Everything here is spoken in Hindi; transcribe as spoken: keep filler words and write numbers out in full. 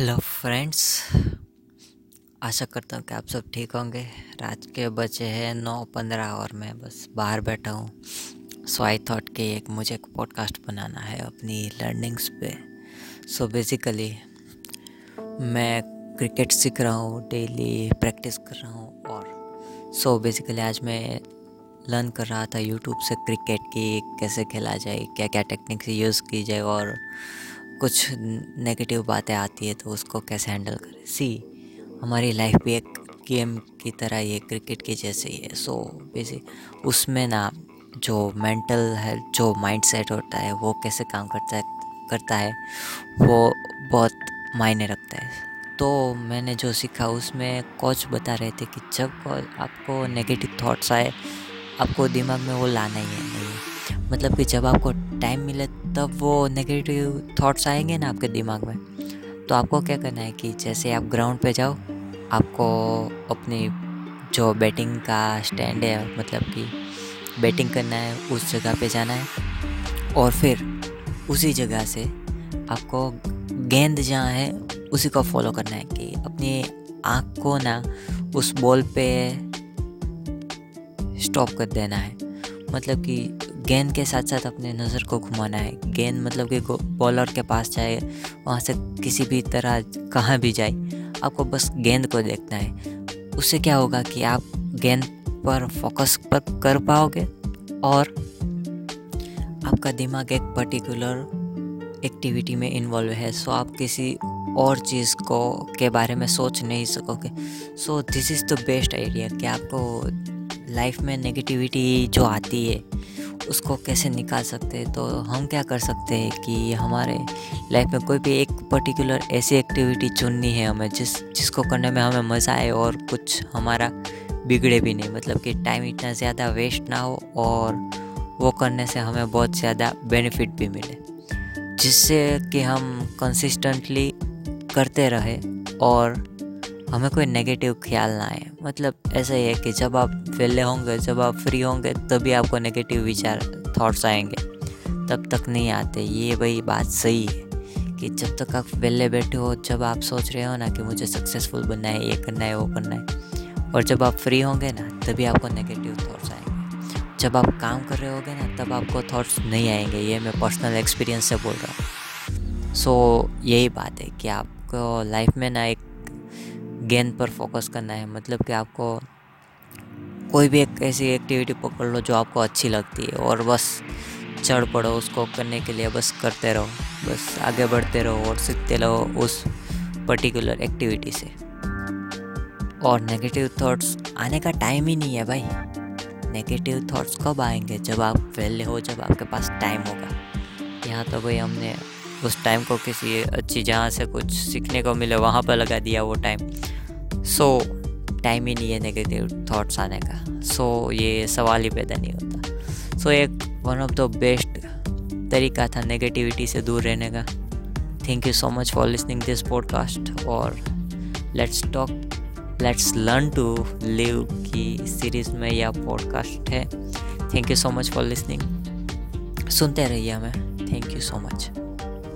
हेलो फ्रेंड्स, आशा करता हूँ कि आप सब ठीक होंगे। रात के बजे हैं नौ पंद्रह और मैं बस बाहर बैठा हूँ। सो आई थॉट कि एक मुझे एक पॉडकास्ट बनाना है अपनी लर्निंग्स पे। सो so बेसिकली मैं क्रिकेट सीख रहा हूँ, डेली प्रैक्टिस कर रहा हूँ। और सो so बेसिकली आज मैं लर्न कर रहा था यूट्यूब से क्रिकेट की कैसे खेला जाए, क्या क्या टेक्निक्स यूज़ की जाए और कुछ नेगेटिव बातें आती है तो उसको कैसे हैंडल करें। सी हमारी लाइफ भी एक गेम की तरह ये क्रिकेट की जैसे ही है। सो बेसिक उसमें ना जो मेंटल हेल्थ, जो माइंडसेट होता है वो कैसे काम करता है करता है वो बहुत मायने रखता है। तो मैंने जो सीखा उसमें कोच बता रहे थे कि जब आपको नेगेटिव थॉट्स आए आपको दिमाग में वो लाना ही है नहीं। मतलब कि जब आपको टाइम मिले तब वो नेगेटिव थॉट्स आएंगे ना आपके दिमाग में, तो आपको क्या करना है कि जैसे आप ग्राउंड पे जाओ, आपको अपनी जो बैटिंग का स्टैंड है मतलब कि बैटिंग करना है उस जगह पे जाना है और फिर उसी जगह से आपको गेंद जहाँ है उसी को फॉलो करना है कि अपनी आँख को ना उस बॉल पे स्टॉप कर देना है। मतलब कि गेंद के साथ साथ अपने नज़र को घुमाना है। गेंद मतलब कि बॉलर के पास जाए, वहाँ से किसी भी तरह कहाँ भी जाए आपको बस गेंद को देखना है। उससे क्या होगा कि आप गेंद पर फोकस पर कर पाओगे और आपका दिमाग एक पर्टिकुलर एक्टिविटी में इन्वॉल्व है। सो आप किसी और चीज़ को के बारे में सोच नहीं सकोगे। So this is the best idea कि आपको लाइफ में नेगेटिविटी जो आती है उसको कैसे निकाल सकते हैं। तो हम क्या कर सकते हैं कि हमारे लाइफ में कोई भी एक पर्टिकुलर ऐसी एक्टिविटी चुननी है हमें जिस जिसको करने में हमें मज़ा आए और कुछ हमारा बिगड़े भी नहीं। मतलब कि टाइम इतना ज़्यादा वेस्ट ना हो और वो करने से हमें बहुत ज़्यादा बेनिफिट भी मिले, जिससे कि हम कंसिस्टेंटली करते रहे और हमें कोई नेगेटिव ख्याल ना आए। मतलब ऐसा ही है कि जब आप वेले होंगे, जब आप फ्री होंगे तभी आपको नेगेटिव विचार थॉट्स आएंगे, तब तक नहीं आते। ये भाई बात सही है कि जब तक आप वेले बैठे हो, जब आप सोच रहे हो ना कि मुझे सक्सेसफुल बनना है, ये करना है, वो करना है, और जब आप फ्री होंगे ना तभी आपको नेगेटिव थॉट्स आएंगे। जब आप काम कर रहे होगे ना तब आपको थॉट्स नहीं आएंगे। ये मैं पर्सनल एक्सपीरियंस से बोल रहा हूँ। सो यही बात है कि आपको लाइफ में ना एक गेंद पर फोकस करना है। मतलब कि आपको कोई भी एक ऐसी एक्टिविटी पकड़ लो जो आपको अच्छी लगती है और बस चढ़ पड़ो उसको करने के लिए। बस करते रहो, बस आगे बढ़ते रहो और सीखते रहो उस पर्टिकुलर एक्टिविटी से। और नेगेटिव थॉट्स आने का टाइम ही नहीं है भाई। नेगेटिव थॉट्स कब आएंगे? जब आप वेले हो, जब आपके पास टाइम होगा। यहाँ तो भाई हमने उस टाइम को किसी अच्छी जहाँ से कुछ सीखने को मिले वहाँ पर लगा दिया वो टाइम। सो टाइम ही नहीं है नेगेटिव थॉट्स आने का। सो ये सवाल ही पैदा नहीं होता। सो एक वन ऑफ द बेस्ट तरीका था नेगेटिविटी से दूर रहने का। Thank you so much for listening this podcast. और let's talk let's learn to live की सीरीज़ में यह पॉडकास्ट है। Thank you so much for listening. सुनते रहिए हमें। Thank you so much.